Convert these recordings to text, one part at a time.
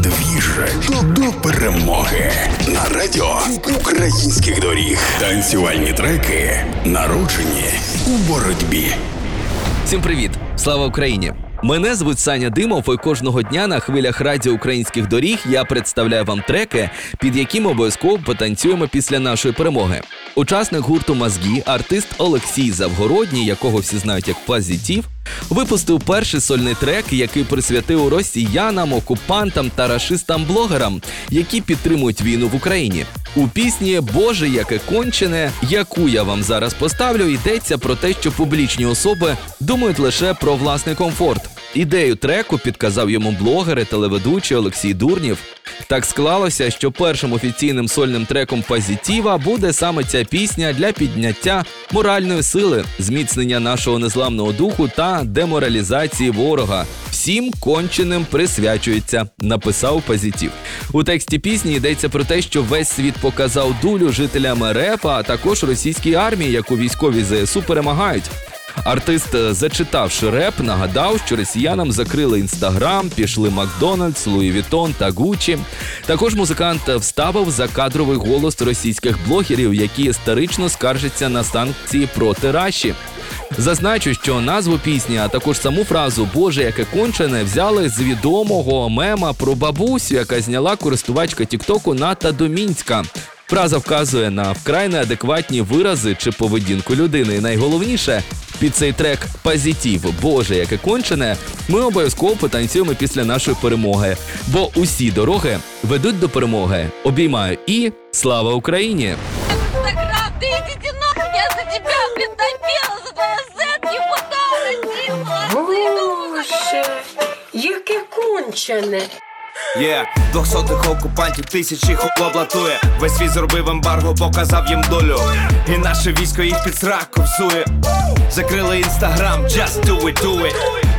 Двіж до перемоги на радіо Українських доріг. Танцювальні треки, народжені у боротьбі. Всім привіт! Слава Україні! Мене звуть Саня Димов, і кожного дня на хвилях Радіо Українських Доріг я представляю вам треки, під яким обов'язково потанцюємо після нашої перемоги. Учасник гурту «Мазги», артист Олексій Завгородній, якого всі знають як Позитив, випустив перший сольний трек, який присвятив росіянам, окупантам та рашистам-блогерам, які підтримують війну в Україні. У пісні «Боже, яке кончене», яку я вам зараз поставлю, йдеться про те, що публічні особи думають лише про власний комфорт. Ідею треку підказав йому блогер і телеведучий Олексій Дурнєв. Так склалося, що першим офіційним сольним треком «Позитива» буде саме ця пісня для підняття моральної сили, зміцнення нашого незламного духу та деморалізації ворога. «Всім конченим присвячується», – написав Позитив. У тексті пісні йдеться про те, що весь світ показав дулю жителям РФ, а також російській армії, яку військові ЗСУ перемагають. Артист, зачитавши реп, нагадав, що росіянам закрили Інстаграм, пішли Макдональдс, Луї Вітон та Гуччі. Також музикант вставив закадровий голос російських блогерів, які історично скаржаться на санкції проти Раші. Зазначу, що назву пісні, а також саму фразу «Боже, яке кончене» взяли з відомого мема про бабусю, яка зняла користувачка тіктоку Ната Домінська. Фраза вказує на вкрай неадекватні вирази чи поведінку людини. І найголовніше – під цей трек «Позитив. Боже, яке кончене» ми обов'язково потанцюємо після нашої перемоги. Бо усі дороги ведуть до перемоги. Обіймаю і слава Україні! Інстаграм, ти йдіть нахуй, я за тебе, блін, добила, за твоє зетки, подала, ти, яке кончене! Є, 200-х окупантів, тисячі хоплоблатує. Весь світ зробив ембарго, показав їм долю. І наше військо їх під сраку всує. Закрили інстаграм, just do it, do it.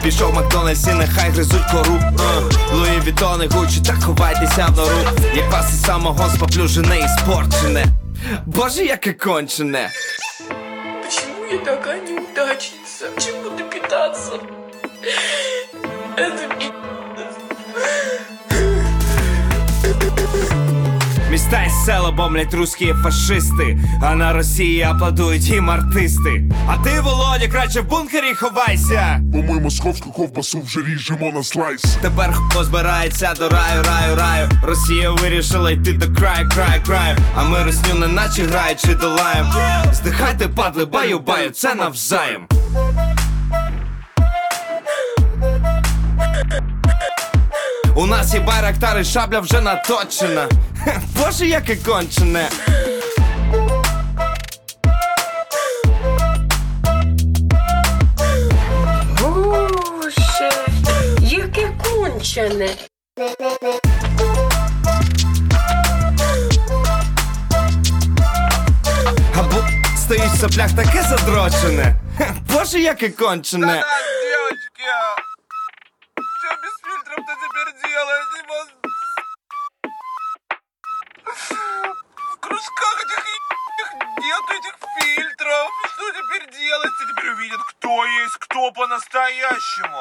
Пішов Макдональдс і нехай гризуть кору. Луї Вітони, Гуччі, так ховайтеся в нору. Як вас із самого споплюжене і спорчене. Боже, яке кончене. Почему я така неудачниця? Чим буду питатися? Міста і села бомлять русські фашисти, а на Росії аплодують їм артисти. А ти, Володя, краще в бункері ховайся, бо ми московську ковбасу вже ріжемо на слайс. Тепер хто збирається до раю, раю, раю. Росія вирішила йти до краю, краю, краю. А ми росню не наче граючи долаєм. Здихайте, падли, баю, баю, це навзаєм. У нас і байрактар, і шабля вже наточена. Боже, яке кончене. Боже, яке кончене. Або стоїть в соплях таке задрочене. Боже, яке кончене. Как этих нету этих фильтров? Что теперь делать? Теперь увидят, кто есть, кто по-настоящему.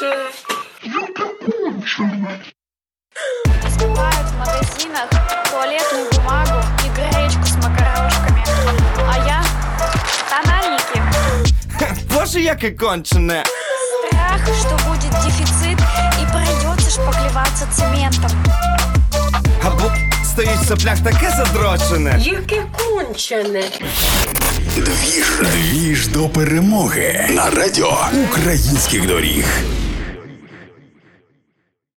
Боже, яке кончене. Скупают в магазинах туалетную бумагу и гречку с макарошками. А я тональники. Боже, яке кончене. Страх, что будет дефицит и придется шпаклеваться цементом. Або стоїть в соплях таке задрочене. Яке кончене. Двіж до перемоги на радіо Українських доріг.